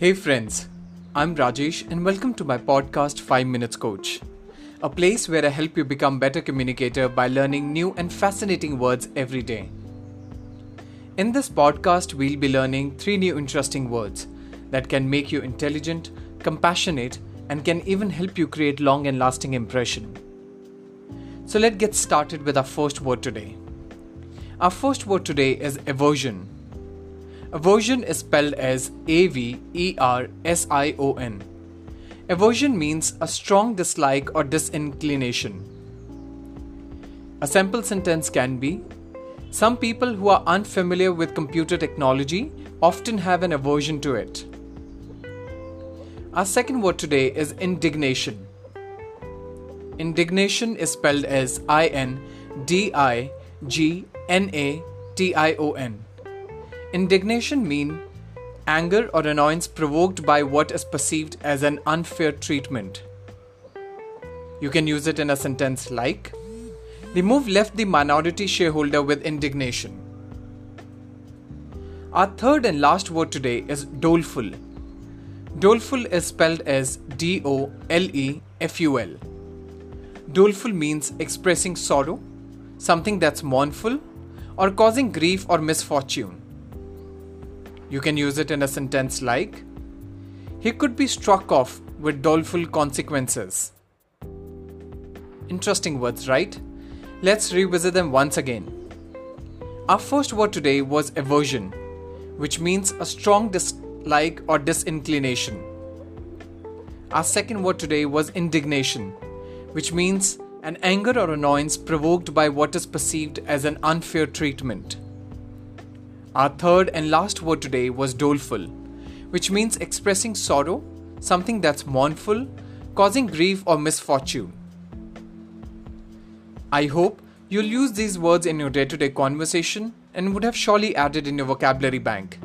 Hey friends, I'm Rajesh and welcome to my podcast 5 Minutes Coach, a place where I help you become better communicator by learning new and fascinating words every day. In this podcast, we'll be learning 3 new interesting words that can make you intelligent, compassionate, and can even help you create long and lasting impression. So let's get started with our first word today. Our first word today is aversion. Aversion is spelled as A-V-E-R-S-I-O-N. Aversion means a strong dislike or disinclination. A simple sentence can be, some people who are unfamiliar with computer technology often have an aversion to it. Our second word today is indignation. Indignation is spelled as I-N-D-I-G-N-A-T-I-O-N. Indignation means anger or annoyance provoked by what is perceived as an unfair treatment. You can use it in a sentence like, the move left the minority shareholder with indignation. Our third and last word today is doleful. Doleful is spelled as D-O-L-E-F-U-L. Doleful means expressing sorrow, something that's mournful, or causing grief or misfortune. You can use it in a sentence like, he could be struck off with doleful consequences. Interesting words, right? Let's revisit them once again. Our first word today was aversion, which means a strong dislike or disinclination. Our second word today was indignation, which means an anger or annoyance provoked by what is perceived as an unfair treatment. Our third and last word today was doleful, which means expressing sorrow, something that's mournful, causing grief or misfortune. I hope you'll use these words in your day-to-day conversation and would have surely added in your vocabulary bank.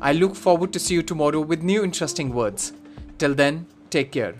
I look forward to see you tomorrow with new interesting words. Till then, take care.